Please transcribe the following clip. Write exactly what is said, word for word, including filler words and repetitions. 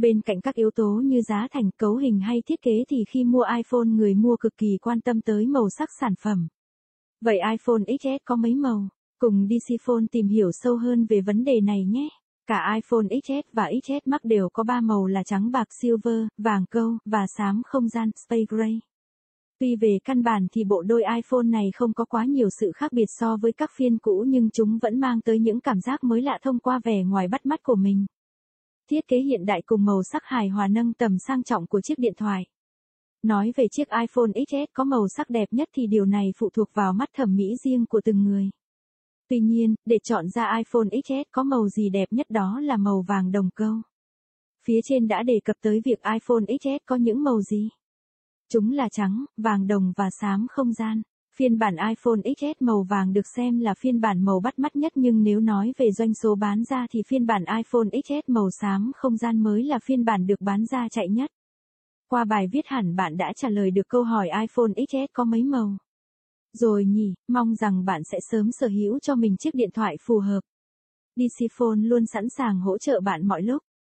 Bên cạnh các yếu tố như giá thành, cấu hình hay thiết kế thì khi mua iPhone người mua cực kỳ quan tâm tới màu sắc sản phẩm. Vậy iPhone ích ét có mấy màu? Cùng DigiPhone tìm hiểu sâu hơn về vấn đề này nhé. Cả iPhone ích ét và ích ét Max đều có ba màu là trắng bạc silver, vàng câu và xám không gian space gray. Tuy về căn bản thì bộ đôi iPhone này không có quá nhiều sự khác biệt so với các phiên cũ nhưng chúng vẫn mang tới những cảm giác mới lạ thông qua vẻ ngoài bắt mắt của mình. Thiết kế hiện đại cùng màu sắc hài hòa nâng tầm sang trọng của chiếc điện thoại. Nói về chiếc iPhone ích ét có màu sắc đẹp nhất thì điều này phụ thuộc vào mắt thẩm mỹ riêng của từng người. Tuy nhiên, để chọn ra iPhone ích ét có màu gì đẹp nhất đó là màu vàng đồng câu. Phía trên đã đề cập tới việc iPhone ích ét có những màu gì. Chúng là trắng, vàng đồng và xám không gian. Phiên bản iPhone ích ét màu vàng được xem là phiên bản màu bắt mắt nhất nhưng nếu nói về doanh số bán ra thì phiên bản iPhone ích ét màu xám không gian mới là phiên bản được bán ra chạy nhất. Qua bài viết hẳn bạn đã trả lời được câu hỏi iPhone ích ét có mấy màu. Rồi nhỉ, mong rằng bạn sẽ sớm sở hữu cho mình chiếc điện thoại phù hợp. DigiPhone luôn sẵn sàng hỗ trợ bạn mọi lúc.